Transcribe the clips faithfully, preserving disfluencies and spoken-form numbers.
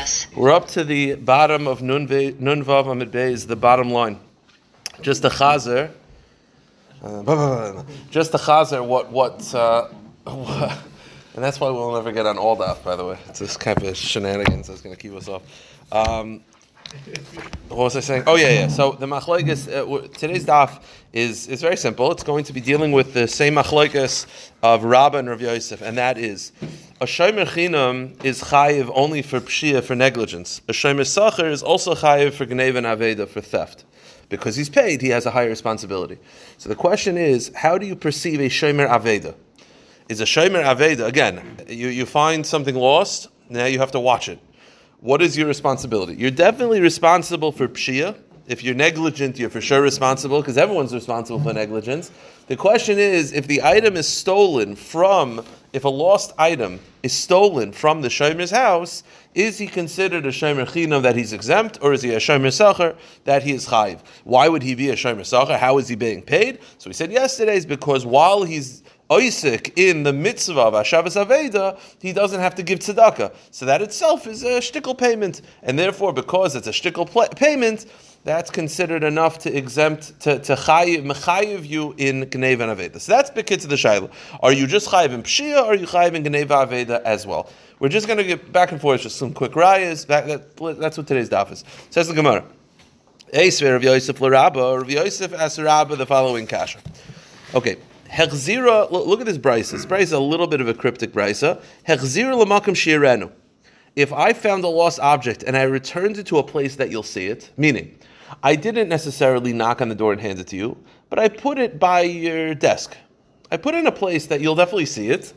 us. We're up to the bottom of Nun Vav Amid Beis, the bottom line. Just a chazer. Uh, just a chazer. What? What? Uh, and that's why we'll never get on all that. By the way, it's this kind of shenanigans that's going to keep us off. Um, What was I saying? Oh yeah, yeah. So the machlokes uh, today's daf is is very simple. It's going to be dealing with the same machlokes of Rabba and Rav Yosef, and that is a shomer chinam is chayiv only for pshia, for negligence. A shomer sacher is also chayiv for gneva and aveda, for theft, because he's paid. He has a higher responsibility. So the question is, how do you perceive a shomer aveda? Is a shomer aveda again? You you find something lost, now you have to watch it. What is your responsibility? You're definitely responsible for pshia. If you're negligent, you're for sure responsible, because everyone's responsible for negligence. The question is, if the item is stolen from, if a lost item is stolen from the shomer's house, is he considered a shomer chinam that he's exempt, or is he a shomer sacher that he is chayiv? Why would he be a shomer sacher? How is he being paid? So we said yesterday is because while he's Oisik in the mitzvah of Hashavas Aveda, he doesn't have to give tzedakah. So that itself is a shtickle payment. And therefore, because it's a shtickle pl- payment, that's considered enough to exempt, to, to chayiv, mechayiv you in Gneva and Aveda. So that's Bekitz of the Shaila. Are you just chayiv in Pshia, or are you chayiv in Gneva Aveda as well? We're just going to get back and forth, just some quick rayas. That, that, that's what today's daf is. Says the Gemara, Eisver Rav Yosef l'Rabba, Rav Yosef as Rabba, the following kasha. Okay. Hechzira, look at this brisa. This brisa is a little bit of a cryptic brisa. Hechzira l'makom she'irenu. If I found a lost object and I returned it to a place that you'll see it, meaning I didn't necessarily knock on the door and hand it to you, but I put it by your desk. I put it in a place that you'll definitely see it.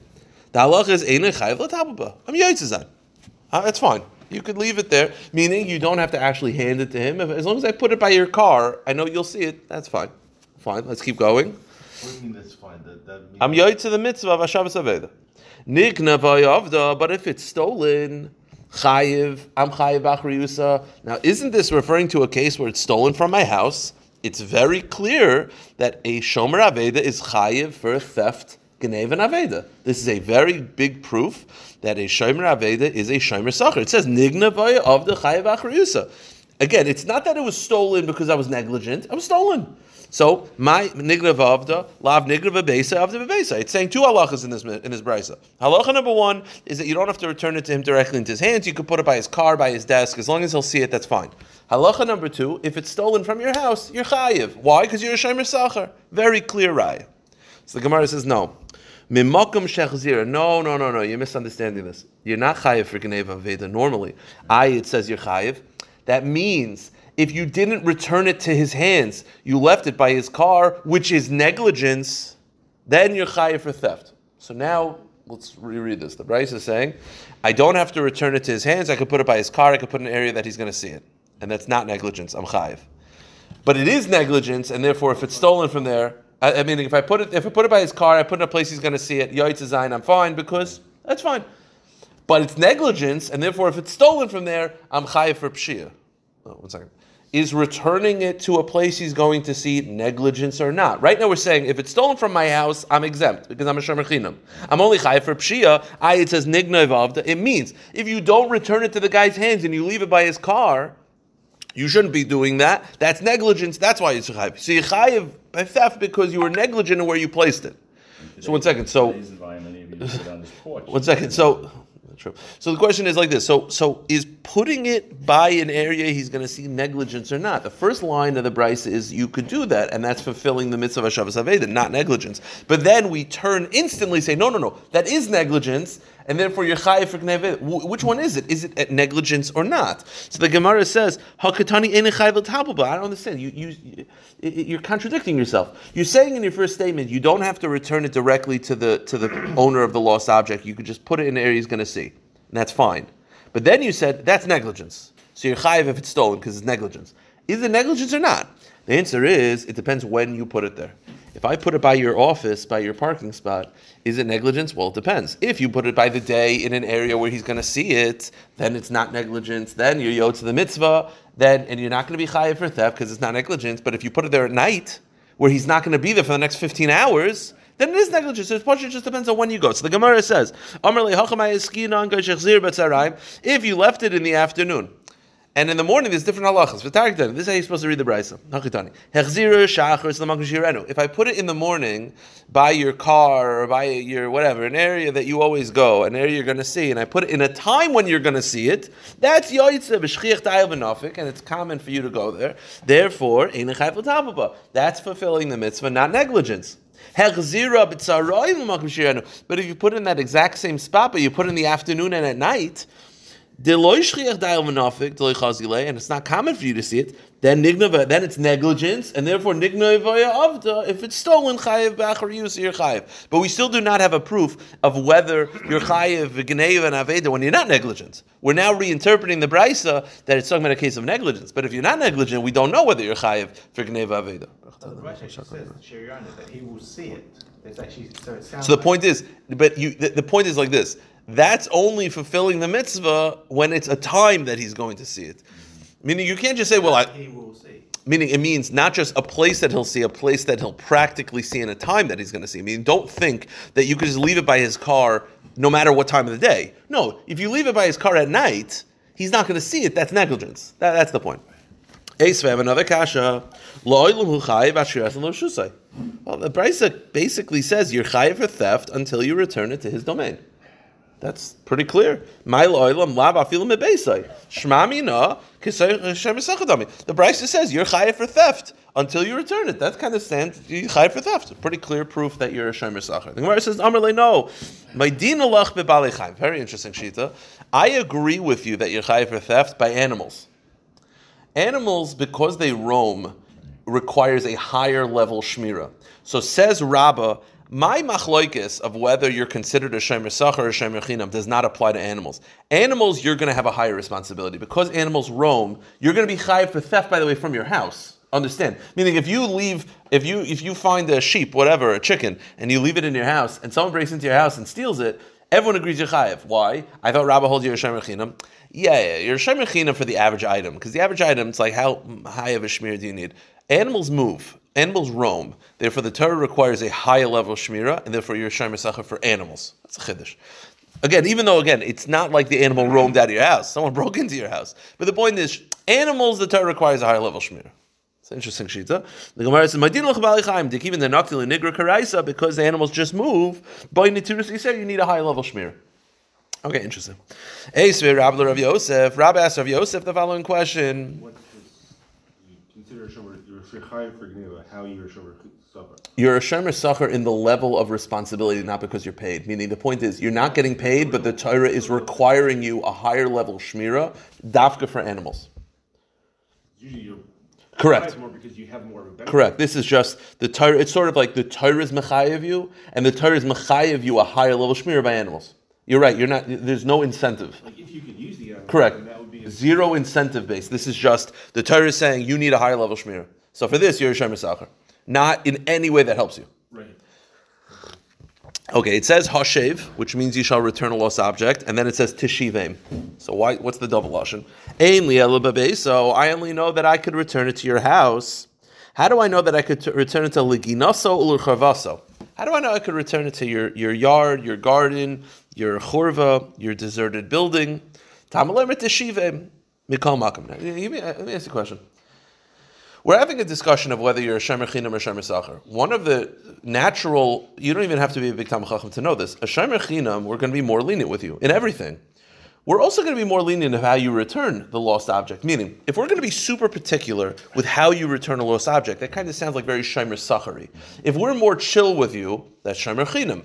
The halacha is ein chayiv l'tababa. I'm yotzei. That's fine. You could leave it there, meaning you don't have to actually hand it to him. As long as I put it by your car, I know you'll see it. That's fine. Fine. Let's keep going. What do you mean that's fine? That, that means I'm yoyed to the mitzvah of Hashavas Aveda. Nigna v'yavda, but if it's stolen, chayiv, am chayiv achriusa. Now, isn't this referring to a case where it's stolen from my house? It's very clear that a shomer aveda is chayiv for theft, gnev and aveda. This is a very big proof that a shomer aveda is a shomer sacher. It says nigna v'yavda chayiv achriusa. Again, it's not that it was stolen because I was negligent. I was stolen. So my nigna v'avda lav nigna v'beisa avda v'beisa. It's saying two halachas in this in this brisa. Halacha number one is that you don't have to return it to him directly into his hands. You could put it by his car, by his desk. As long as he'll see it, that's fine. Halacha number two: if it's stolen from your house, you're chayiv. Why? Because you're a shomer sacher. Very clear raya. So the Gemara says no. Mimakum shechzira. No, no, no, no. You're misunderstanding this. You're not chayiv for gneva veda normally. I it says you're chayiv. That means, if you didn't return it to his hands, you left it by his car, which is negligence, then you're chayiv for theft. So now, let's reread this. The Bryce is saying, I don't have to return it to his hands. I could put it by his car. I could put it in an area that he's going to see it. And that's not negligence. I'm chayiv. But it is negligence, and therefore, if it's stolen from there, I, I mean, if I put it if I put it by his car, I put it in a place he's going to see it, yoytze zayin, I'm fine, because that's fine. But it's negligence, and therefore, if it's stolen from there, I'm chayiv for pshia. Oh, one second. Is returning it to a place he's going to see negligence or not? Right now we're saying, if it's stolen from my house, I'm exempt, because I'm a shomer chinam. I'm only chayiv for pshia. I, it says nigna v'avda. It means, if you don't return it to the guy's hands and you leave it by his car, you shouldn't be doing that. That's negligence. That's why it's chayiv. So you're chayiv by theft because you were negligent in where you placed it. So one second, so... one second, so... True. So the question is like this. So so is putting it by an area he's going to see negligence or not? The first line of the Bryce is you could do that, and that's fulfilling the mitzvah of Hashavas Aveda, not negligence. But then we turn instantly, say, no, no, no, that is negligence, and therefore you're chayiv for gneva. Which one is it? Is it at negligence or not? So the Gemara says, hakatani ein chayiv l'tababa. I don't understand. You, you, you're contradicting yourself. You're saying in your first statement, you don't have to return it directly to the, to the owner of the lost object. You could just put it in an area he's going to see. And that's fine. But then you said, that's negligence. So you're chayiv if it's stolen because it's negligence. Is it negligence or not? The answer is, it depends when you put it there. If I put it by your office, by your parking spot, is it negligence? Well, it depends. If you put it by the day in an area where he's going to see it, then it's not negligence. Then you're yotze to the mitzvah. Then, and you're not going to be chayiv for theft because it's not negligence. But if you put it there at night, where he's not going to be there for the next fifteen hours, then it is negligence. So it just depends on when you go. So the Gemara says, if you left it in the afternoon, and in the morning, there's different halachas. This is how you're supposed to read the Brisa. If I put it in the morning by your car or by your whatever, an area that you always go, an area you're going to see, and I put it in a time when you're going to see it, that's Yoytze B'Shchiach Ta'il B'Nafik, and it's common for you to go there. Therefore, that's fulfilling the mitzvah, not negligence. But if you put it in that exact same spot, but you put it in the afternoon and at night, and it's not common for you to see it, then nignava, then it's negligence, and therefore nignavaya avda. If it's stolen, chayev b'achar yus, you're chayev. But we still do not have a proof of whether you're chayev v'gneva and aveda when you're not negligent. We're now reinterpreting the brisa that it's talking about a case of negligence. But if you're not negligent, we don't know whether you're chayev v'gneva aveda. The brisa says that he will see it. It's actually, so it sounds so the like point is, but you, the, the point is like this. That's only fulfilling the mitzvah when it's a time that he's going to see it. Meaning, you can't just say, "Well, I." He will see. Meaning, it means not just a place that he'll see, a place that he'll practically see in a time that he's going to see. I mean, don't think that you could just leave it by his car, no matter what time of the day. No, if you leave it by his car at night, he's not going to see it. That's negligence. That, that's the point. Eisvei, another kasha. Lo ilu chayiv asher asin lo shusay. Well, the Brisa basically says you're chayiv for theft until you return it to his domain. That's pretty clear. The Brisa says you're chayav for theft until you return it. That kind of stands you're chayav for theft. Pretty clear proof that you're a shomer sachar. The Gemara says, Amar le no. My din alach bebali chayav. Very interesting shita. I agree with you that you're chayav for theft by animals. Animals, because they roam, requires a higher level shmira. So says Rabbah, my machloikis of whether you're considered a shomer sachar or a shomer chinam does not apply to animals. Animals, you're going to have a higher responsibility. Because animals roam, you're going to be chayav for theft, by the way, from your house. Understand? Meaning, if you leave, if you if you find a sheep, whatever, a chicken, and you leave it in your house, and someone breaks into your house and steals it, everyone agrees you're chayav. Why? I thought Rabbah holds you're a shomer chinam. Yeah, yeah, you're a shomer chinam for the average item. Because the average item, it's like, how high of a shmir do you need? Animals move. Animals roam. Therefore, the Torah requires a higher level of shmira, and therefore you're a shomer sachar for animals. That's a chiddush. Again, even though, again, it's not like the animal roamed out of your house. Someone broke into your house. But the point is, animals, the Torah requires a higher level of shmira. It's an interesting shita. The Gemara says, even the noctil nigra karaisa, because the animals just move, by niturus yisrael, you need a high level of shmira. Okay, interesting. Eisvei Rabbi Rav Yosef. Rabbi asked Rav Yosef the following question. What is considered a shomer? How you're a shomer sachar. You're a shomer sachar in the level of responsibility, not because you're paid. Meaning, the point is, you're not getting paid, but the Torah is requiring you a higher level shmira, dafka for animals. Usually, you're correct. More because you have more of a benefit. Correct. This is just the Torah. It's sort of like the Torah is mechayev you, and the Torah is mechayev you a higher level shmira by animals. You're right. You're not. There's no incentive. Like if you could use the animal, correct. That would be zero incentive base. This is just the Torah is saying you need a higher level shmira. So for this, you're a shomer sachar. Not in any way that helps you. Right. Okay, it says hashev, which means you shall return a lost object, and then it says tishivim. So why? What's the double lashon? Ein li ela b'beis. So I only know that I could return it to your house. How do I know that I could t- return it to leginaso ulurchavaso? How do I know I could return it to your, your yard, your garden, your churva, your deserted building? Tamalemit tishivim mikol makom. Let me ask you a question. We're having a discussion of whether you're a shomer chinam or shomer sachar. One of the natural, you don't even have to be a big Talmid Chacham to know this. A shomer chinam, we're going to be more lenient with you in everything. We're also going to be more lenient of how you return the lost object. Meaning, if we're going to be super particular with how you return a lost object, that kind of sounds like very shomer sachar-y. If we're more chill with you, that's shomer chinam.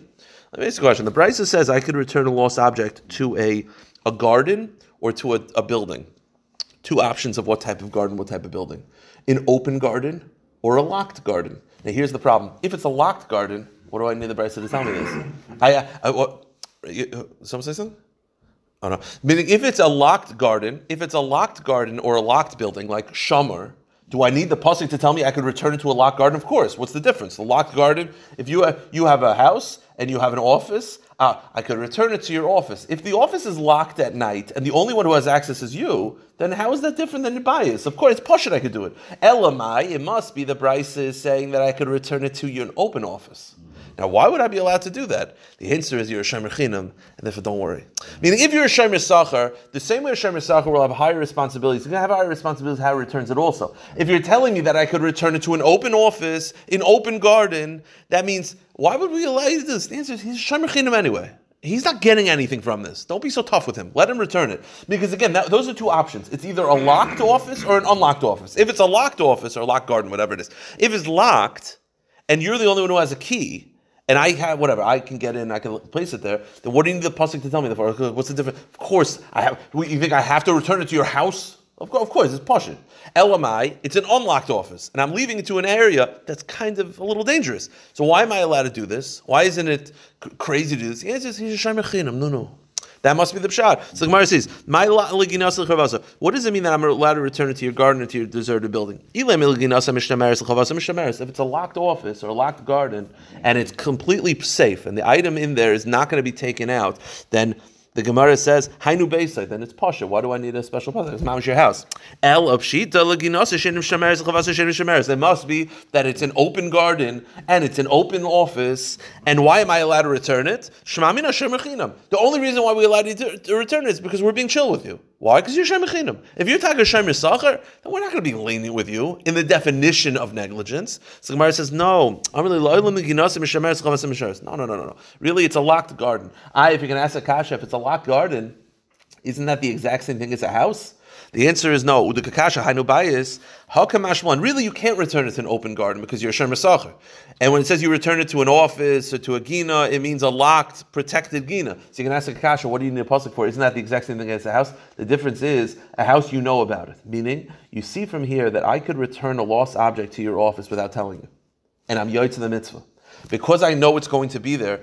Let me ask you a question. The Brisa says I could return a lost object to a, a garden or to a, a building. Two options of what type of garden, what type of building. An open garden or a locked garden. Now here's the problem. If it's a locked garden, what do I need the brisa to tell me this? I, I what, you, someone say something? Oh no. Meaning if it's a locked garden, if it's a locked garden or a locked building like Shomer, do I need the pasuk to tell me I could return it to a locked garden? Of course. What's the difference? The locked garden, if you have, you have a house and you have an office, ah, I could return it to your office. If the office is locked at night and the only one who has access is you, then how is that different than Nibayis? Of course, it's Pashut I could do it. Elamai, it must be the Brisa is saying that I could return it to you in open office. Now, why would I be allowed to do that? The answer is you're a shomer chinam, and therefore don't worry. Meaning, if you're a shomer sachar, the same way a shomer sachar will have higher responsibilities, you're going to have higher responsibilities how it returns it also. If you're telling me that I could return it to an open office, an open garden, that means, why would we allow you to do this? The answer is he's a shomer chinam anyway. He's not getting anything from this. Don't be so tough with him. Let him return it. Because again, that, those are two options. It's either a locked office or an unlocked office. If it's a locked office or a locked garden, whatever it is. If it's locked, and you're the only one who has a key, and I have, whatever, I can get in, I can place it there, then what do you need the pasuk to tell me that for? What's the difference? Of course, I have. You think I have to return it to your house? Of course, it's poshut. L M I, it's an unlocked office, and I'm leaving it to an area that's kind of a little dangerous. So why am I allowed to do this? Why isn't it c- crazy to do this? The answer is, he's a shomer chinam. No, no. That must be the pshat. So the Gemara says, what does it mean that I'm allowed to return it to your garden or to your deserted building? If it's a locked office or a locked garden, and it's completely safe, and the item in there is not going to be taken out, then the Gemara says, "Hainu beisai." Then it's pasha. Why do I need a special pasuk? It's mamish your house. El apshita leginasa shenim shameres lechavasa shenim shameres. It must be that it's an open garden and it's an open office. And why am I allowed to return it? Shemamina shomer chinam. The only reason why we allowed you to, to return it is because we're being chill with you. Why? Because you're shomer chinam. If you're talking shomer sachar, then we're not going to be lenient with you in the definition of negligence. So Gemara says, "No, I'm really loyal leginasa shameres lechavasa shameres." No, no, no, no, no. Really, it's a locked garden. I, if you're going to ask a kasha, if it's a locked garden, isn't that the exact same thing as a house? The answer is no. The kakasha hainu bayis hakam ashlan. Really, you can't return it to an open garden because you're a shomer sachar. And when it says you return it to an office or to a gina, it means a locked, protected gina. So you can ask the kakasha, what do you need a pasuk for? Isn't that the exact same thing as a house? The difference is a house you know about it. Meaning, you see from here that I could return a lost object to your office without telling you, and I'm yoytz to the mitzvah because I know it's going to be there.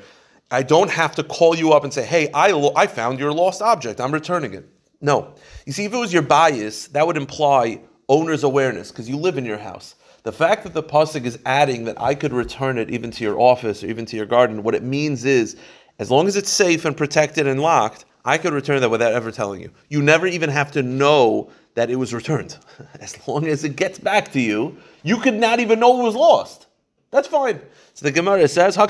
I don't have to call you up and say, hey, I, lo- I found your lost object. I'm returning it. No. You see, if it was your bias, that would imply owner's awareness because you live in your house. The fact that the pasuk is adding that I could return it even to your office or even to your garden, what it means is as long as it's safe and protected and locked, I could return that without ever telling you. You never even have to know that it was returned. As long as it gets back to you, you could not even know it was lost. That's fine. So the Gemara says, you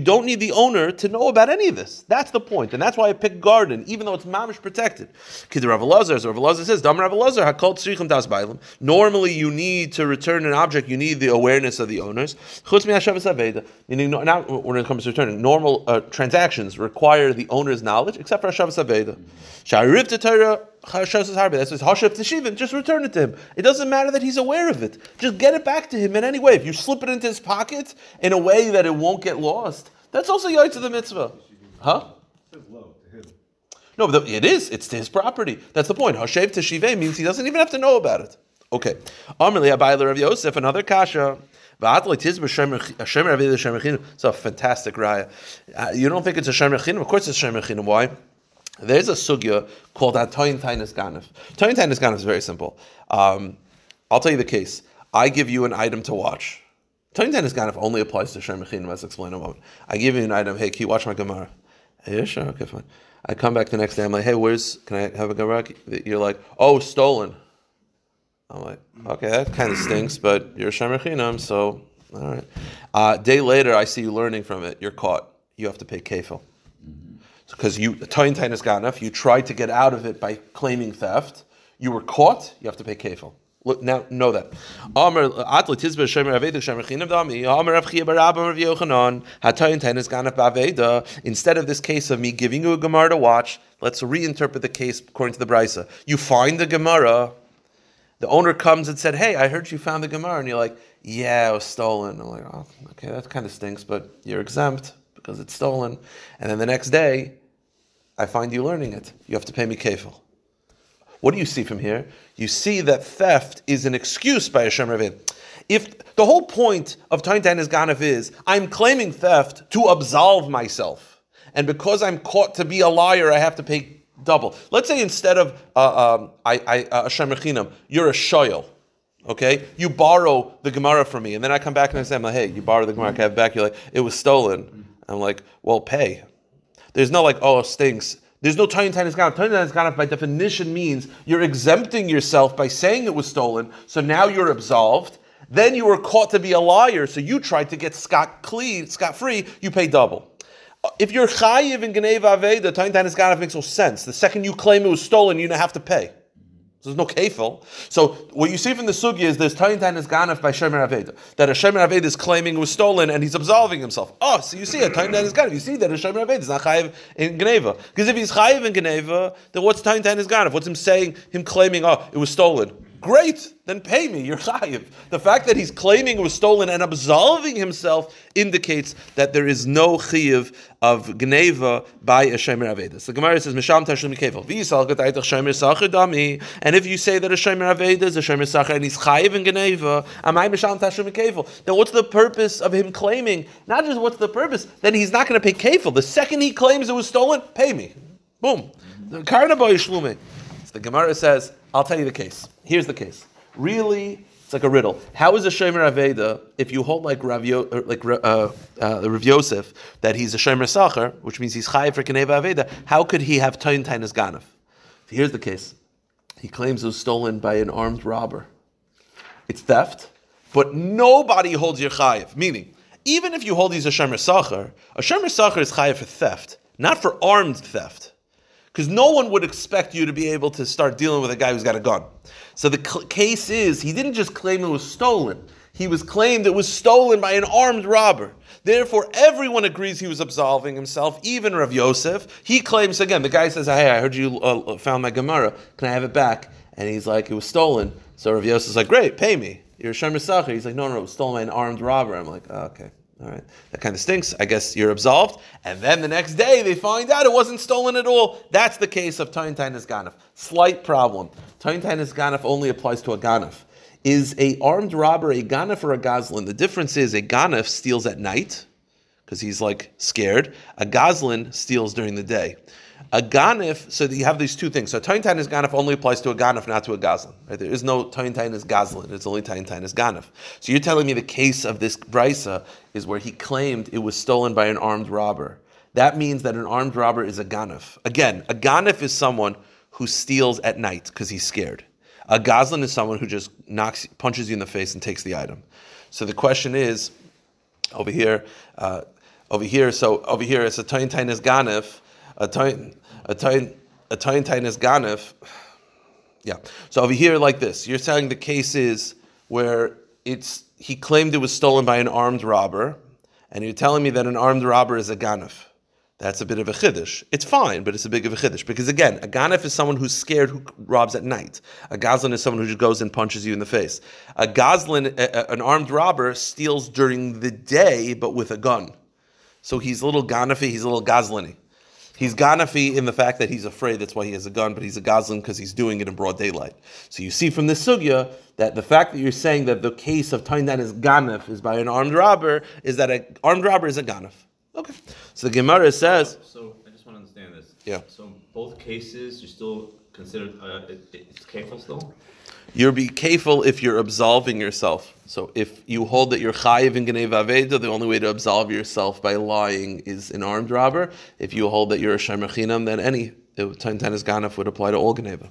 don't need the owner to know about any of this. That's the point. And that's why I picked garden, even though it's mamish protected. Because Rav Elazar, as Rav Elazar says, Dam Rav Elazar hakol tzrichim das bailim. Normally you need to return an object, you need the awareness of the owners. Chutz mi hashavas aveda. Meaning, now when it comes to returning, normal uh, transactions require the owner's knowledge, except for hashavas aveda. Sha'ariv to Torah. That's his Hashav Teshivin. Just return it to him. It doesn't matter that he's aware of it. Just get it back to him in any way. If you slip it into his pocket in a way that it won't get lost, that's also yoytz of the mitzvah. Huh? No, but it is. It's to his property. That's the point. Hashav Teshivin means he doesn't even have to know about it. Okay. Amr li Abai l'Rav Yosef, another kasha. It's a fantastic raya. Uh, you don't think it's a shomer chinam? Of course it's shomer chinam. Why? There's a sugya called Hatoyin Tainis Ganef. Hatoyin Tainis Ganef is very simple. Um, I'll tell you the case. I give you an item to watch. Hatoyin Tainis Ganef only applies to shomer chinam, as I'll explain in a moment. I give you an item. Hey, can you watch my Gemara? Yeah, sure. Okay, fine. I come back the next day. I'm like, hey, where's, can I have a Gemara? You're like, oh, stolen. I'm like, okay, that kind of stinks, but you're shomer chinam, so all right. Uh, day later, I see you learning from it. You're caught. You have to pay kefil. Because you, Tayin Tayin is Ganef, you tried to get out of it by claiming theft. You were caught, you have to pay kefil. Look, now know that. Instead of this case of me giving you a Gemara to watch, let's reinterpret the case according to the Brisa. You find the Gemara, the owner comes and said, hey, I heard you found the Gemara. And you're like, yeah, it was stolen. I'm like, oh, okay, that kind of stinks, but you're exempt because it's stolen. And then the next day, I find you learning it. You have to pay me kefil. What do you see from here? You see that theft is an excuse by Hashem Ravin. If the whole point of Tayin Tayin is Ganef is, I'm claiming theft to absolve myself. And because I'm caught to be a liar, I have to pay double. Let's say instead of uh, um, I, I, Hashem Rechinam, you're a shoyal. Okay? You borrow the Gemara from me. And then I come back and I say, I'm like, hey, you borrowed the Gemara, I have it back. You're like, it was stolen. I'm like, well, pay. There's no like, oh, stinks. There's no Tayin Tayin is Ganef. Tayin Tayin is Ganef by definition means you're exempting yourself by saying it was stolen, so now you're absolved. Then you were caught to be a liar, so you tried to get scot free, you pay double. If you're chayiv in Gneiv Avei, the Tain Tanis Ganav makes no sense. The second you claim it was stolen, you don't have to pay. So there's no kefil. So what you see from the sugya is there's Tain Tanis Ganav by Shemer Aveda, that a Shemer Aveda is claiming it was stolen and he's absolving himself. Oh, so you see a Tain Tanis Ganav. You see that a Shemer Aveda is not chayiv in Gneiva. Because if he's chayiv in Gneiva, then what's Tain Tanis Ganav? What's him saying, him claiming, oh, it was stolen? Great, then pay me, you're chayiv. The fact that he's claiming it was stolen and absolving himself indicates that there is no chayiv of gneva by a shemer aveda. So the Gemara says, Misham tashlum kevel. V'yisal g'taytach shemer sachar dami. And if you say that a shemer aveda is a shemer sachar and he's chayiv in gneva, am I Misham tashlum kevel? Then what's the purpose of him claiming? Not just what's the purpose, then he's not going to pay kevel. The second he claims it was stolen, pay me. Boom. Karna boy shlume. So the Gemara says, I'll tell you the case. Here's the case. Really, it's like a riddle. How is a Shemer Aveda, if you hold like Rav, Yo, like, uh, uh, Rav Yosef, that he's a Shemer Sachar, which means he's Chayiv for Keneva Aveda, how could he have Tain Tainas Ganav? Here's the case. He claims it was stolen by an armed robber. It's theft, but nobody holds your Chayiv. Meaning, even if you hold he's a Shemer Sachar, a Shemer Sachar is Chayiv for theft, not for armed theft. Because no one would expect you to be able to start dealing with a guy who's got a gun. So the cl- case is, he didn't just claim it was stolen. He was claimed it was stolen by an armed robber. Therefore, everyone agrees he was absolving himself, even Rav Yosef. He claims again, the guy says, hey, I heard you uh, found my Gemara. Can I have it back? And he's like, it was stolen. So Rav Yosef's like, great, pay me. You're a Shemer Sachar. He's like, no, no, it was stolen by an armed robber. I'm like, oh, okay. All right, that kind of stinks. I guess you're absolved. And then the next day they find out it wasn't stolen at all. That's the case of Tain Tainas Ganef. Slight problem. Tain Tainas Ganef only applies to a Ganef. Is a armed robber a Ganef or a Goslin? The difference is a Ganef steals at night because he's like scared. A Goslin steals during the day. A Ganef, so you have these two things. So Tain Tainas Ganef only applies to a Ganef, not to a Goslin. Right? There is no Tain Tainas Goslin. It's only Tain Tainas Ganef. So you're telling me the case of this brisa is where he claimed it was stolen by an armed robber. That means that an armed robber is a ganef. Again, a ganef is someone who steals at night because he's scared. A goslin is someone who just knocks, punches you in the face and takes the item. So the question is, over here, uh, over here, so over here, it's a tain tainis ganef, a tain, a tain, a tain tainis ganef. Yeah. So over here, like this, you're telling the case is where it's, he claimed it was stolen by an armed robber, and you're telling me that an armed robber is a ganef. That's a bit of a chiddush. It's fine, but it's a big of a chiddush. Because again, a ganef is someone who's scared, who robs at night. A goslin is someone who just goes and punches you in the face. A goslin, a, a, an armed robber, steals during the day, but with a gun. So he's a little ganefy, he's a little goslin-y. He's ganefy in the fact that he's afraid, that's why he has a gun, but he's a goslin because he's doing it in broad daylight. So you see from this sugya that the fact that you're saying that the case of Tain Tainas Ganef is by an armed robber is that an armed robber is a ganef. Okay. So the Gemara says... So, so I just want to understand this. Yeah. So in both cases, you're still considered, uh, it, it's kefil still? You'll be kefil if you're absolving yourself. So if you hold that you're chayiv in Gneiv Aveda, the only way to absolve yourself by lying is an armed robber. If you hold that you're a shemer chinam, then any Tain Tainas Ganef would apply to all Gneiva.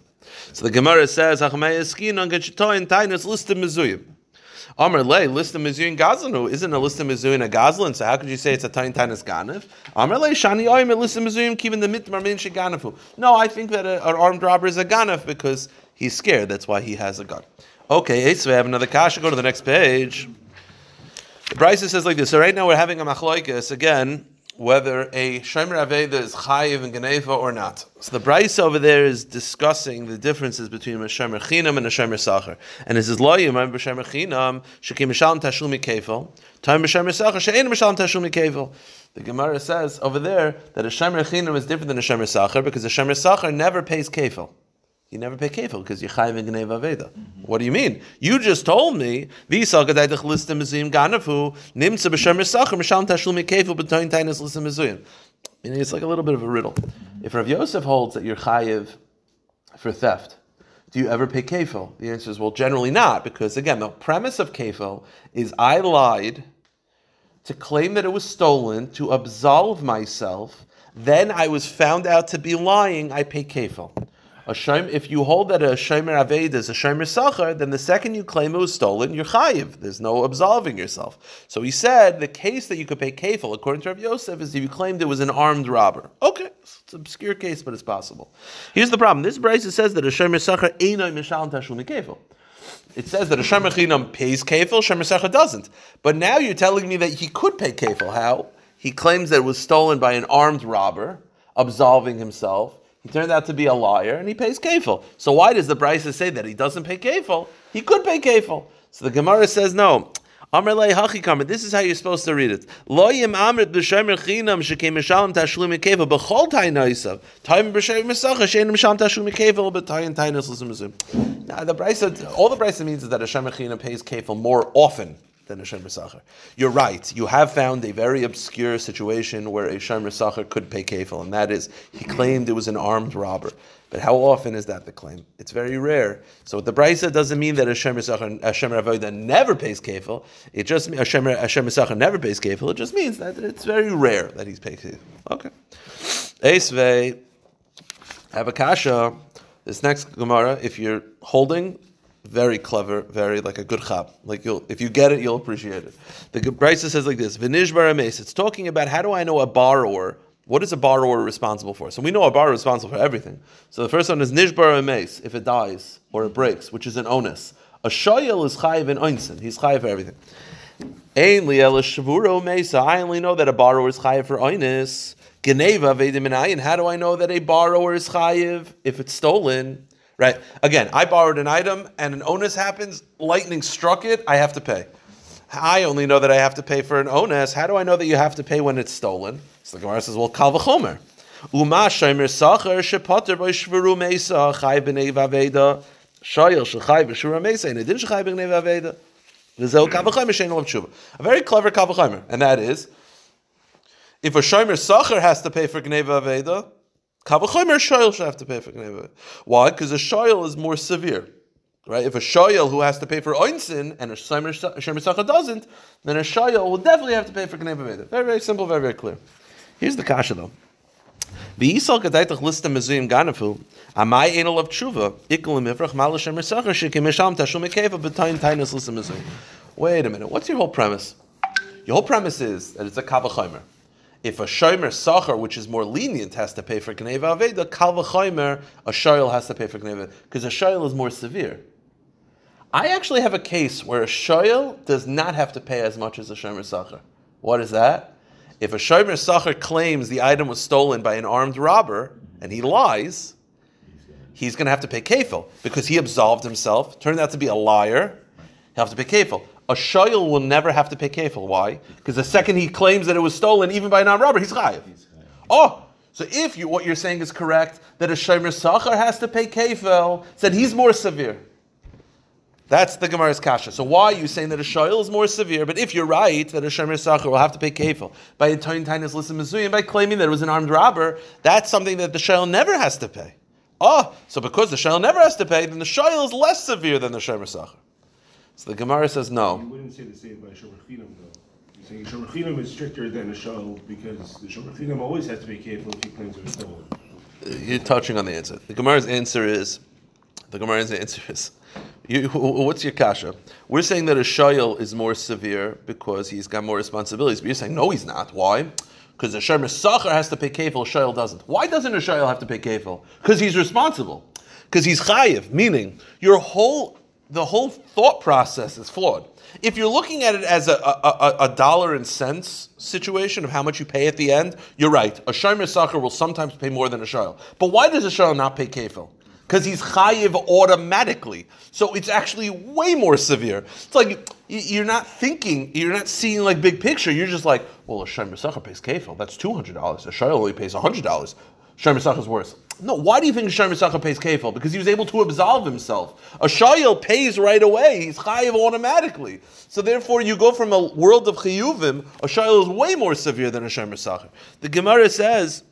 So the Gemara says, Amar lei, list of Mizuyin Gazlinu isn't a list of Mizuyin a Gazlin, so how could you say it's a Tain Tainas Ganef? Amar lei, Shani Oyim, list of Mizuyin Kivin the Mitmar Min Sheganafu. No, I think that a, an armed robber is a Ganef because he's scared, that's why he has a gun. Okay, so we have another kasha. Go to the next page. The Brisa says like this. So right now we're having a machloikas again, whether a Shemer Aveda is chayiv in Geneva or not. So the Brisa over there is discussing the differences between a Shemer Chinam and a Shemer Sachar. And it says, Lo yimam b'Shemer Chinam shekim mishalem tashlum mikefel, time b'Shemer Sachar she'ein mishalem tashlum mikefel. The Gemara says over there that a Shemer Chinam is different than a Shemer Sachar because a Shemer Sachar never pays kefel. You never pay kefil because you're chayiv in Gneiv Aveda. Mm-hmm. What do you mean? You just told me v'yisal g'daytach listim mezuyim ganafu nimtza b'shemer sachar mishalem tashlum kefil b'tain tainas listim mezuyim. You know, it's like a little bit of a riddle. If Rav Yosef holds that you're chayiv for theft, do you ever pay kefil? The answer is well, generally not, because again, the premise of kefil is I lied to claim that it was stolen to absolve myself. Then I was found out to be lying. I pay kefil. A shomer, if you hold that a shomer aved is a shomer sacher, then the second you claim it was stolen, you're chayiv. There's no absolving yourself. So he said the case that you could pay kefil, according to Rav Yosef, is if you claimed it was an armed robber. Okay, it's an obscure case, but it's possible. Here's the problem. This brayso says that a shomer sacher einay mishalem tashlumi kefil. It says that a shomer chinam pays kefil, shomer sacher doesn't. But now you're telling me that he could pay kefil. How? He claims that it was stolen by an armed robber, absolving himself. He turned out to be a liar, and he pays kefil. So why does the Brisa say that he doesn't pay kefil? He could pay kefil. So the Gemara says no. Amr lei hachi kamer. This is how you're supposed to read it. Lo yim amrit b'shomer chinam shekei mishalem tashlum kefil b'chol tainosav. Time b'shomer sacher shein mishalem tashlum kefil b'tayin tainos l'zumzum. Now the Brisa, all the Brisa means is that a shomer chinam pays kefil more often than a shomer sacher. You're right. You have found a very obscure situation where a shomer sacher could pay kefil, and that is he claimed it was an armed robber. But how often is that the claim? It's very rare. So the brayso doesn't mean that a shomer sacher, a shomer avoda never pays kefil. It just a shomer a shomer sacher never pays kefil. It just means that it's very rare that he's paid kefil. Okay. Eisvei, have a kasha. This next Gemara, if you're holding. Very clever, very like a good chab. Like you'll, if you get it, you'll appreciate it. The Brisa says like this: V'nishbar ames. It's talking about how do I know a borrower? What is a borrower responsible for? So we know a borrower is responsible for everything. So the first one is nishbar ames, if it dies or it breaks, which is an onus. A shoyel is chayiv and onsin. He's chayiv for everything. Ein liel shavuro mesa. I only know that a borrower is chayiv for onus. Geneva veidim and how do I know that a borrower is chayiv if it's stolen? Right. Again, I borrowed an item and an onus happens, lightning struck it, I have to pay. I only know that I have to pay for an onus. How do I know that you have to pay when it's stolen? So the Gemara says, well, kal v'chomer. Uma shomer sacher shepater by shvuru mesa chai b'nei v'aveda shayil shechai v'shvuru mesa and edin shechai b'nei v'aveda v'zeo kal v'chomer shein olav tshuva. A very clever kal v'chomer, and that is, if a shomer sacher has to pay for gnei v'aveda, kal v'chomer shoyel should have to pay for gneva. Why? Because a shoyel is more severe, right? If a shoyel who has to pay for onsin and a shomer sacher doesn't, then a shoyel will definitely have to pay for gneva. Very, very simple, very, very clear. Here's the kasha though. V'yisal k'daytach listam mezuyim ganafu amai enel of tshuva ikul imifrach mal shomer sacher shekim misham tashum ekeva b'tayin tainus listam mezuyim. Wait a minute. What's your whole premise? Your whole premise is that it's a kal v'chomer. If a shomer sacher, which is more lenient, has to pay for gnei v'aveda, kal v'chomer, a shoyel has to pay for gnei v'aveda, because a shoyel is more severe. I actually have a case where a shoyel does not have to pay as much as a shomer sacher. What is that? If a shomer sacher claims the item was stolen by an armed robber and he lies, he's going to have to pay kefil because he absolved himself, turned out to be a liar, he'll have to pay kefil. A shoyel will never have to pay kefil. Why? Because the second he claims that it was stolen, even by a non-robber, he's chayiv. Oh, so if you, what you're saying is correct, that a shomer sacher has to pay kefil, said he's more severe. That's the Gemara's kasha. So why are you saying that a shoyel is more severe? But if you're right, that a shomer sacher will have to pay kefil by a toin tainus listam mezuyim, by claiming that it was an armed robber, that's something that the shoyel never has to pay. Oh, so because the shoyel never has to pay, then the shoyel is less severe than the shomer sacher. So the Gemara says no. You wouldn't say the same by shomer chinam though. You're saying shomer chinam is stricter than a shoyel because the shomer chinam always has to be careful if he claims it was stolen. You're touching on the answer. The Gemara's answer is, the Gemara's answer is, you, what's your kasha? We're saying that a shoyel is more severe because he's got more responsibilities, but you're saying no, he's not. Why? Because a shomer sacher has to pay kefil, a shoyel doesn't. Why doesn't a shoyel have to pay kefil? Because he's responsible. Because he's chayiv, meaning your whole. The whole thought process is flawed. If you're looking at it as a, a, a, a dollar and cents situation of how much you pay at the end, you're right. A shomer sacher will sometimes pay more than a shoyel. But why does a shoyel not pay kefil? Because he's chayiv automatically. So it's actually way more severe. It's like you're not thinking, you're not seeing like big picture. You're just like, well, a shomer sacher pays kefil. That's two hundred dollars. A shoyel only pays one hundred dollars. Shomer sacher is worse. No, why do you think a shomer sacher pays kefil? Because he was able to absolve himself. A shoyel pays right away. He's chayiv automatically. So therefore, you go from a world of chiyuvim, a shoyel is way more severe than a shomer sacher. The Gemara says,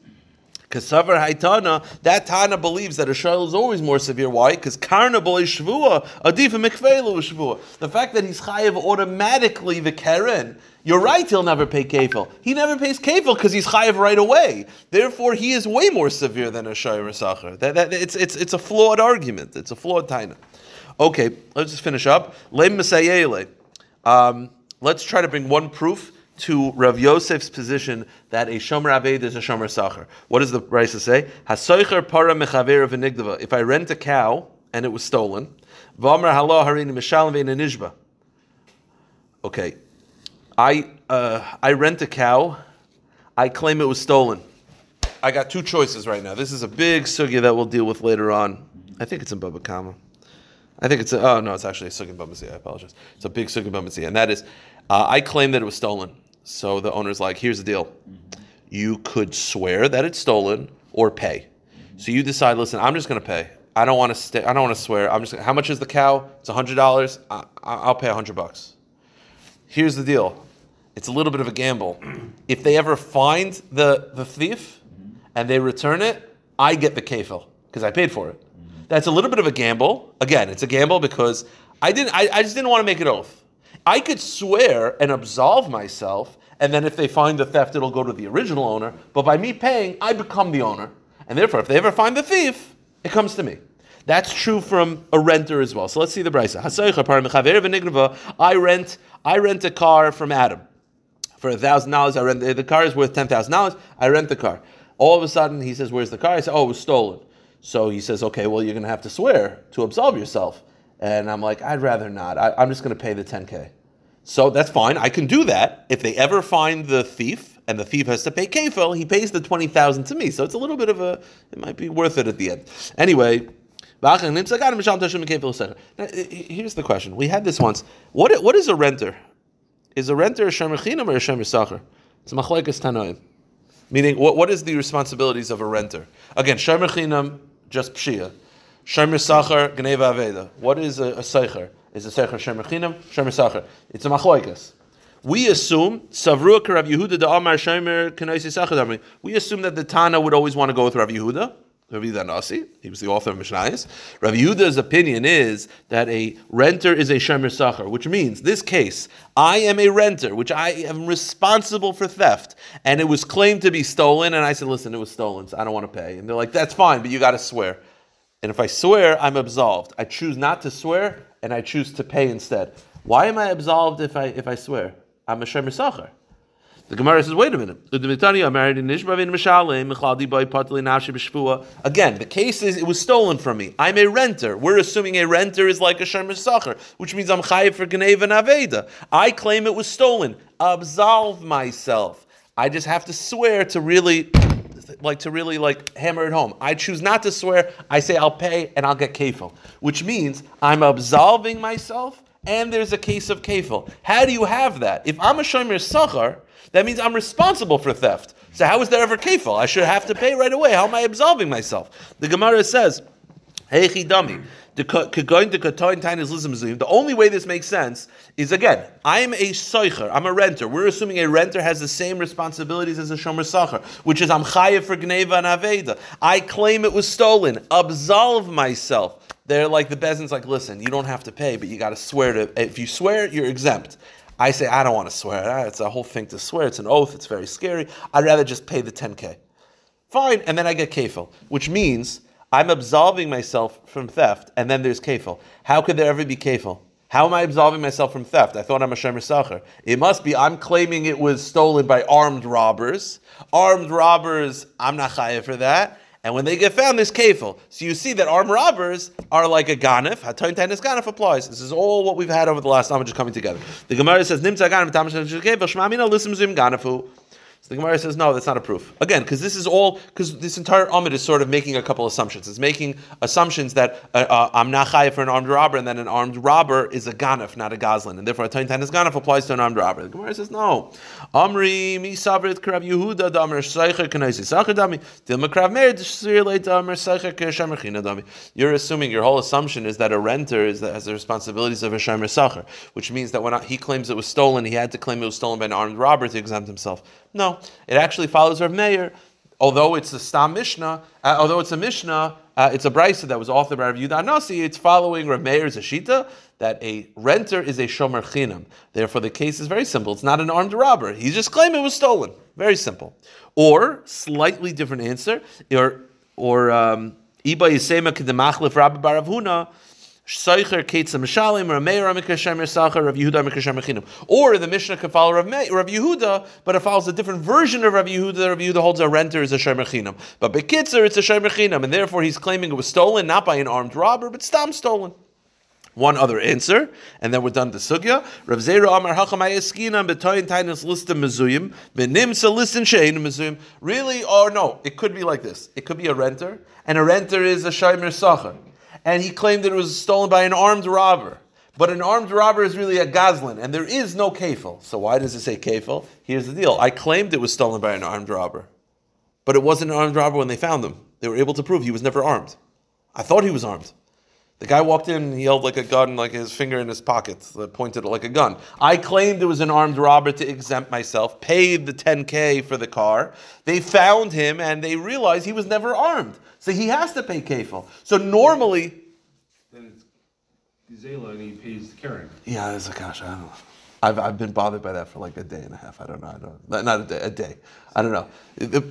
Kasavar Haitana, that Tana believes that a shayla is always more severe. Why? Because Karna B'lei Shvua, Adifa Mikvelu Shvua. The fact that he's chayiv automatically the Keren, you're right, he'll never pay kefil. He never pays kefil because he's chayiv right away. Therefore, he is way more severe than a shayla sacher. That, that, it's, it's, it's a flawed argument. It's a flawed Tana. Okay, let's just finish up. Leim Masayele. Um, let's try to bring one proof to Rav Yosef's position that a Shomer Avedah is a Shomer Sacher. What does the Raisa say? HaSoicher para mechaver v'nigdava. If I rent a cow and it was stolen, v'amar halo harini mishalim v'nishba. Okay, I uh, I rent a cow. I claim it was stolen. I got two choices right now. This is a big sugya that we'll deal with later on. I think it's in Baba Kama. I think it's a, oh no, it's actually a sugya in Baba Metzia. I apologize. It's a big sugya in Baba Metzia, and that is, uh, I claim that it was stolen. So the owner's like, here's the deal. You could swear that it's stolen or pay. So you decide, listen, I'm just going to pay. I don't want to stay. I don't want to swear. I'm just gonna, how much is the cow? It's one hundred dollars. I, I'll pay one hundred bucks. Here's the deal. It's a little bit of a gamble. If they ever find the, the thief and they return it, I get the kefil because I paid for it. That's a little bit of a gamble. Again, it's a gamble because I didn't. I, I just didn't want to make an oath. I could swear and absolve myself, and then if they find the theft, it'll go to the original owner. But by me paying, I become the owner. And therefore, if they ever find the thief, it comes to me. That's true from a renter as well. So let's see the brisa. I rent I rent a car from Adam. For one thousand dollars, I rent the car is worth ten thousand dollars. I rent the car. All of a sudden, he says, where's the car? I say, oh, it was stolen. So he says, okay, well, you're going to have to swear to absolve yourself. And I'm like, I'd rather not. I, I'm just going to pay the ten K. So that's fine. I can do that. If they ever find the thief and the thief has to pay kefil, he pays the twenty thousand dollars to me. So it's a little bit of a, it might be worth it at the end. Anyway, here's the question. We had this once. What What is a renter? Is a renter a shomer chinam or a shomer sacher? It's machlokes tanoim. Meaning, what, what is the responsibilities of a renter? Again, shomer chinam, just pshia. Shomer sacher, gneva aveda. What is a, a sacher? Is a secher shemer chinam, shemer sacher? It's a machloikas. We assume savru k'Rav Yehuda de'amar shemer k'noisi sacher. We assume that the Tana would always want to go with Rav Yehuda. Rav Yehuda Nasi, he was the author of Mishnayos. Rav Yehuda's opinion is that a renter is a shemer sacher, which means this case: I am a renter, which I am responsible for theft, and it was claimed to be stolen. And I said, listen, it was stolen, so I don't want to pay. And they're like, that's fine, but you got to swear. And if I swear, I'm absolved. I choose not to swear, and I choose to pay instead. Why am I absolved if I if I swear? I'm a shomer sacher. The Gemara says, wait a minute. Again, the case is, it was stolen from me. I'm a renter. We're assuming a renter is like a shomer sacher, which means I'm chayiv for gneva and aveda. I claim it was stolen. Absolve myself. I just have to swear to really... like to really like hammer it home. I choose not to swear. I say I'll pay and I'll get kefil, which means I'm absolving myself and there's a case of kefil. How do you have that? If I'm a shomer sacher, that means I'm responsible for theft. So how is there ever kefil? I should have to pay right away. How am I absolving myself? The Gemara says, hey chidami, the only way this makes sense is, again, I'm a soicher, I'm a renter. We're assuming a renter has the same responsibilities as a shomer sacher, which is I'm chayev for gneva and aveda. I claim it was stolen. Absolve myself. They're like, the bezin's like, listen, you don't have to pay, but you got to swear to, if you swear, you're exempt. I say, I don't want to swear. It's a whole thing to swear. It's an oath. It's very scary. I'd rather just pay the ten K. Fine. And then I get kefil, which means I'm absolving myself from theft, and then there's kefil. How could there ever be kefil? How am I absolving myself from theft? I thought I'm a shomer sacher. It must be I'm claiming it was stolen by armed robbers. Armed robbers, I'm not chayev for that. And when they get found, there's kefil. So you see that armed robbers are like a ganef. Hatoin tainis ganef applies. This is all what we've had over the last time, just coming together. The Gemara says, Nimtza ganef, tamashan shekefil, shmamina lissim zim ganefu. So the Gemara says, no, that's not a proof. Again, because this is all, because this entire Amud is sort of making a couple assumptions. It's making assumptions that uh, uh, I'm not chayav for an armed robber, and then an armed robber is a ganef, not a gazlan. And therefore, a ten times ganef applies to an armed robber. The Gemara says, no. Amri mi sabrit krav Yehuda damer seicher k'naisi sacher dami dilma krav meir d'shirlei damer seicher k'shemer china dami. You're assuming, your whole assumption is that a renter is that has the responsibilities of a shomer sacher, which means that when he claims it was stolen, he had to claim it was stolen by an armed robber to exempt himself. No, it actually follows Rav Meir. although it's a Stam Mishnah, uh, although it's a Mishnah, uh, it's a Brisa that was authored by Rav Yehuda Hanasi, it's following Rav Meir's Ashita, that a renter is a Shomer Chinam. Therefore, the case is very simple. It's not an armed robber. He's just claiming it was stolen. Very simple. Or, slightly different answer, or, or, um, Iba Yisema Kedemachlif Rabbi Bar Rav Huna, Soicher Ketzam Shalim, Rav Meir Amikashem Yisachar, Rav Yehuda Amikashem Chinam. Or the Mishnah could follow Rav Yehuda, but it follows a different version of Rav Yehuda. Rav Yehuda holds a renter is a Shomer Chinam. But Bekitzer, it's a Shomer Chinam, and therefore he's claiming it was stolen, not by an armed robber, but Stam stolen. One other answer, and then we're done the sugya. Rav Zera Amar Hachamay Eskinam B'Toyin Tainus Listam Mezuyim Benimsa Listan Shein Mezuyim. Really, or no? It could be like this. It could be a renter, and a renter is a Shomer Sachar, and he claimed that it was stolen by an armed robber. But an armed robber is really a Goslin, and there is no kefil. So why does it say kefil? Here's the deal: I claimed it was stolen by an armed robber, but it wasn't an armed robber when they found him. They were able to prove he was never armed. I thought he was armed. The guy walked in, he held like a gun, like his finger in his pocket, that pointed like a gun. I claimed it was an armed robber to exempt myself, paid the ten K for the car. They found him and they realized he was never armed. So he has to pay kefil. So normally... Then it's Gazela and he pays the carrying. Yeah, there's a gosh, I don't know. I've I've been bothered by that for like a day and a half. I don't know. I don't not a day. A day. I don't know.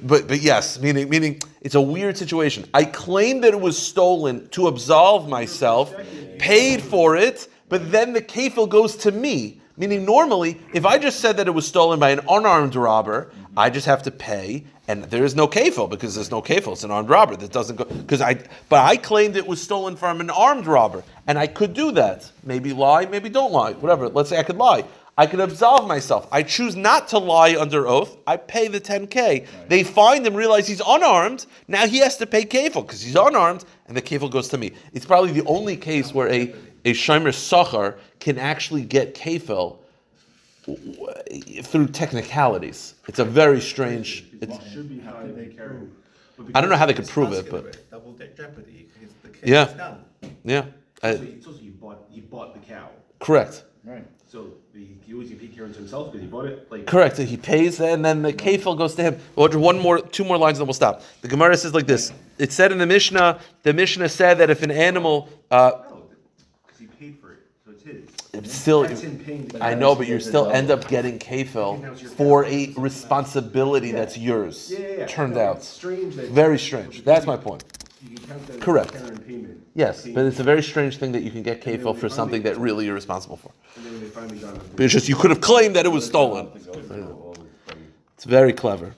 But but yes, meaning meaning it's a weird situation. I claimed that it was stolen to absolve myself, paid for it, but then the kefil goes to me. Meaning normally, if I just said that it was stolen by an unarmed robber, I just have to pay, and there is no kefil because there's no kefil. It's an armed robber that doesn't go because I. But I claimed it was stolen from an armed robber, and I could do that. Maybe lie, maybe don't lie, whatever. Let's say I could lie. I could absolve myself. I choose not to lie under oath. I pay the ten K. Right. They find him, realize he's unarmed. Now he has to pay kefil because he's unarmed, and the kefil goes to me. It's probably the only case where a, a Shomer Sachar can actually get kefil through technicalities. It's a very strange... It should be how they carry it. I don't know how they could prove it, but... Double jeopardy. Yeah. Yeah. It's also you bought, you bought the cow. Correct. Right. So he always he carries himself because he bought it. Like, correct. So he pays, and then the kefil goes to him. One more, two more lines, and then we'll stop. The Gemara says like this: it said in the Mishnah. The Mishnah said that if an animal, uh, no, because he paid for it, so it's his. It's still, that's him paying the I know, but you still end up getting kefil for a responsibility yeah. that's yours. Yeah, yeah, yeah. Turned out strange. That very strange. That's my point. You can count that correct. As payment. Yes, payment. But it's a very strange thing that you can get kefil for something that really you're responsible for. But it's just you could have claimed that it was stolen. It's very clever.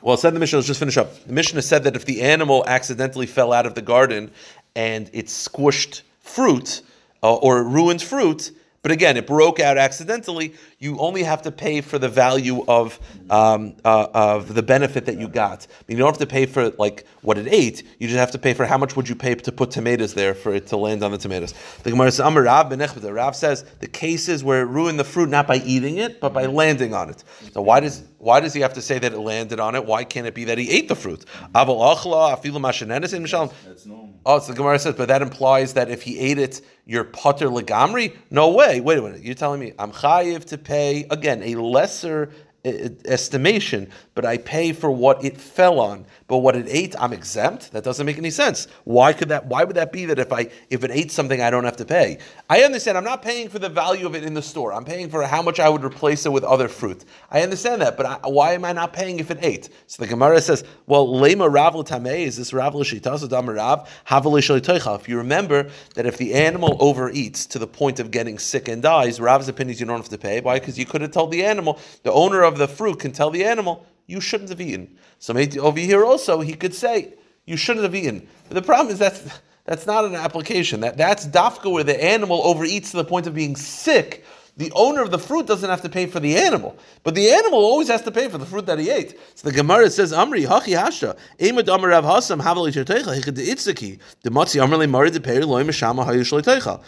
Well, said the Mishnah. Let's just finish up. The Mishnah said that if the animal accidentally fell out of the garden and it squished fruit uh, or ruined fruit, but again, it broke out accidentally, you only have to pay for the value of um, uh, of the benefit that you got. I mean, you don't have to pay for like what it ate. You just have to pay for how much would you pay to put tomatoes there for it to land on the tomatoes. The Gemara says, Amar Rav ben Echbata. Rav says the cases where it ruined the fruit not by eating it but by landing on it. So why does why does he have to say that it landed on it? Why can't it be that he ate the fruit? Aval achla afilu mashenenes in mishalom. That's normal. Oh, so the Gemara says, but that implies that if he ate it, you're potter legamri. No way. Wait a minute. You're telling me I'm chayiv to pay. Pay, again, a lesser uh, estimation, but I pay for what it fell on. But what it ate, I'm exempt? That doesn't make any sense. Why could that? Why would that be that if I if it ate something, I don't have to pay? I understand I'm not paying for the value of it in the store. I'm paying for how much I would replace it with other fruit. I understand that, but I, why am I not paying if it ate? So the Gemara says, well, Lema Rav L'Tamei, is this Rav L'Sheitas Odam Rav Havali Shalitoicha? If you remember that if the animal overeats to the point of getting sick and dies, Rav's opinion is you don't have to pay. Why? Because you could have told the animal, the owner of the fruit can tell the animal, you shouldn't have eaten. So maybe over here also, he could say, you shouldn't have eaten. But the problem is that's that's not an application. That That's dafka where the animal overeats to the point of being sick. The owner of the fruit doesn't have to pay for the animal. But the animal always has to pay for the fruit that he ate. So the Gemara says, Amri, hachi hashra, emad amar rav hasam, havali shaltecha, hikad itzaki, dematzi amarle mari depeir, loy meshama hayu shaltecha.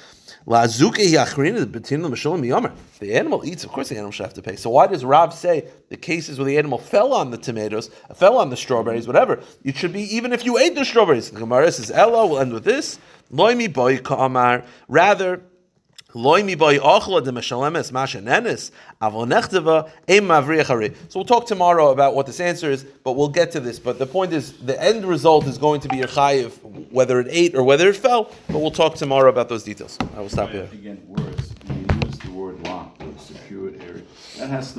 The animal eats, of course the animal should have to pay. So why does Rav say the cases where the animal fell on the tomatoes, fell on the strawberries, whatever, it should be even if you ate the strawberries? The Gemara says, Ella, we'll end with this. Rather, So we'll talk tomorrow about what this answer is, but we'll get to this. But the point is, the end result is going to be your chayiv, whether it ate or whether it fell, but we'll talk tomorrow about those details. I will stop here. Again, words. You use the word lock, secured area. That has to